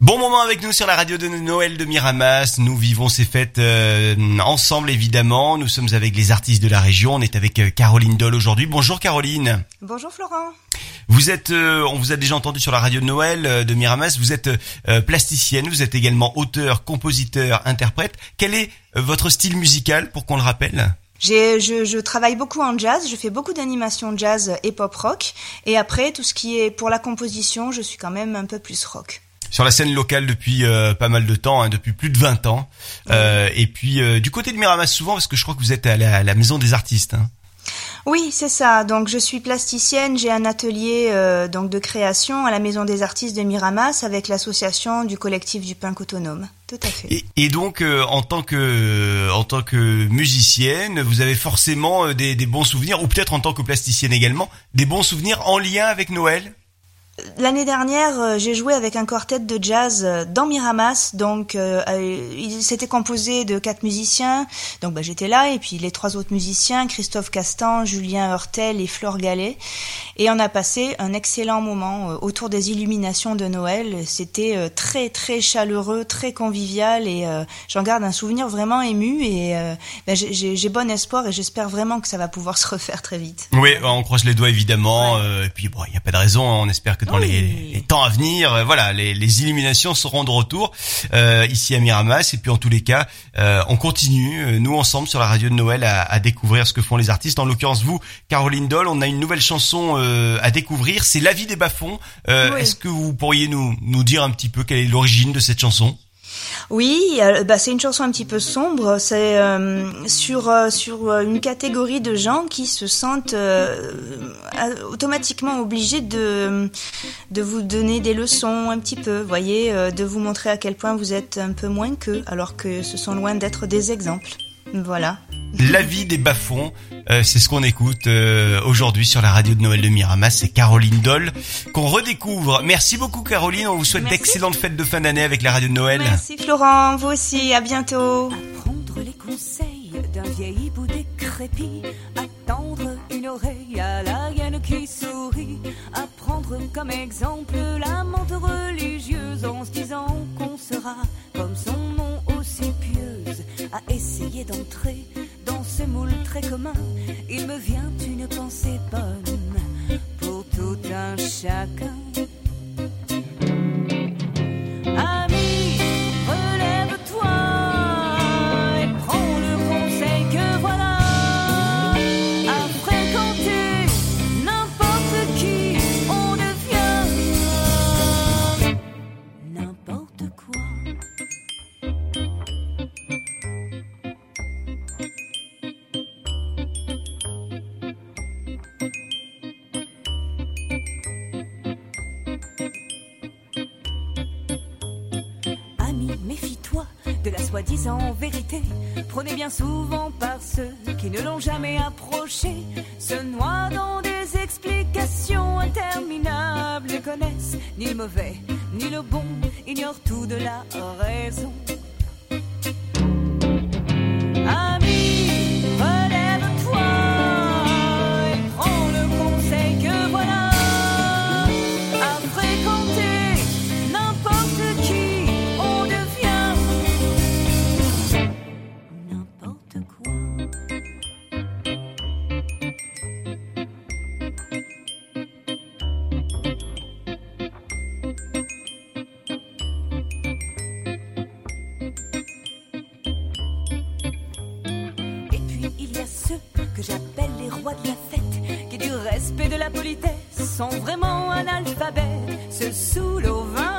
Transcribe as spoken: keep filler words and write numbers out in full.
Bon moment avec nous sur la radio de Noël de Miramas. Nous vivons ces fêtes euh, ensemble, évidemment. Nous sommes avec les artistes de la région. On est avec euh, Caroline Doll aujourd'hui. Bonjour Caroline. Bonjour Florent. Vous êtes, euh, on vous a déjà entendu sur la radio de Noël euh, de Miramas. Vous êtes euh, plasticienne. Vous êtes également auteur, compositeur, interprète. Quel est euh, votre style musical, pour qu'on le rappelle? J'ai, je, je travaille beaucoup en jazz, je fais beaucoup d'animations jazz et pop-rock. Et après, tout ce qui est pour la composition, je suis quand même un peu plus rock. Sur la scène locale depuis euh, pas mal de temps, hein, depuis plus de vingt ans. Euh, oui. Et puis, euh, du côté de Miramas souvent, parce que je crois que vous êtes à la, à la maison des artistes. Hein. Oui, c'est ça. Donc, je suis plasticienne. J'ai un atelier euh, donc de création à la maison des artistes de Miramas avec l'association du collectif du Punk Autonome. Tout à fait. Et, et donc, euh, en tant que euh, en tant que musicienne, vous avez forcément euh, des, des bons souvenirs, ou peut-être en tant que plasticienne également, des bons souvenirs en lien avec Noël ? L'année dernière, j'ai joué avec un quartet de jazz dans Miramas, donc euh, il s'était composé de quatre musiciens, donc bah, j'étais là, et puis les trois autres musiciens, Christophe Castan, Julien Hurtel et Flore Gallet, et on a passé un excellent moment autour des illuminations de Noël. C'était très très chaleureux, très convivial, et euh, j'en garde un souvenir vraiment ému, et euh, bah, j'ai, j'ai bon espoir, et j'espère vraiment que ça va pouvoir se refaire très vite. Oui, on croise les doigts évidemment, ouais. euh, et puis bon, il n'y a pas de raison, on espère que dans oui. les, les temps à venir, euh, voilà, les, les illuminations seront de retour euh, ici à Miramas. Et puis en tous les cas, euh, on continue, euh, nous ensemble sur la radio de Noël, à, à découvrir ce que font les artistes. En l'occurrence, vous, Caroline Doll, on a une nouvelle chanson euh, à découvrir, c'est La vie des bas-fonds. Euh, oui. Est-ce que vous pourriez nous, nous dire un petit peu quelle est l'origine de cette chanson ? Oui, euh, bah c'est une chanson un petit peu sombre, c'est euh, sur euh, sur une catégorie de gens qui se sentent euh, automatiquement obligés de de vous donner des leçons un petit peu, voyez, euh, de vous montrer à quel point vous êtes un peu moins qu'eux, alors que ce sont loin d'être des exemples. Voilà. La vie des bas-fonds, euh, c'est ce qu'on écoute euh, aujourd'hui sur la radio de Noël de Miramas. C'est Caroline Doll qu'on redécouvre. Merci beaucoup Caroline, on vous souhaite Merci. d'excellentes fêtes de fin d'année avec la radio de Noël. Merci Florent, vous aussi, à bientôt. Apprendre les conseils d'un vieil hibou décrépit, attendre une oreille à la hyène qui sourit, apprendre comme exemple la menthe religieuse en se disant qu'on sera comme son nom aussi pieuse, à essayer d'entrer dans ce moule très commun. Il me vient une pensée bonne pour tout un chacun. Ami, relève-toi et prends le conseil que voilà, à fréquenter n'importe qui, on devient n'importe quoi. Méfie-toi de la soi-disant vérité, prônée bien souvent par ceux qui ne l'ont jamais approché, se noient dans des explications interminables, ne connaissent ni le mauvais ni le bon, ignorent tout de la raison. Que j'appelle les rois de la fête, qui du respect de la politesse sont vraiment analphabètes, se saoulent au vin.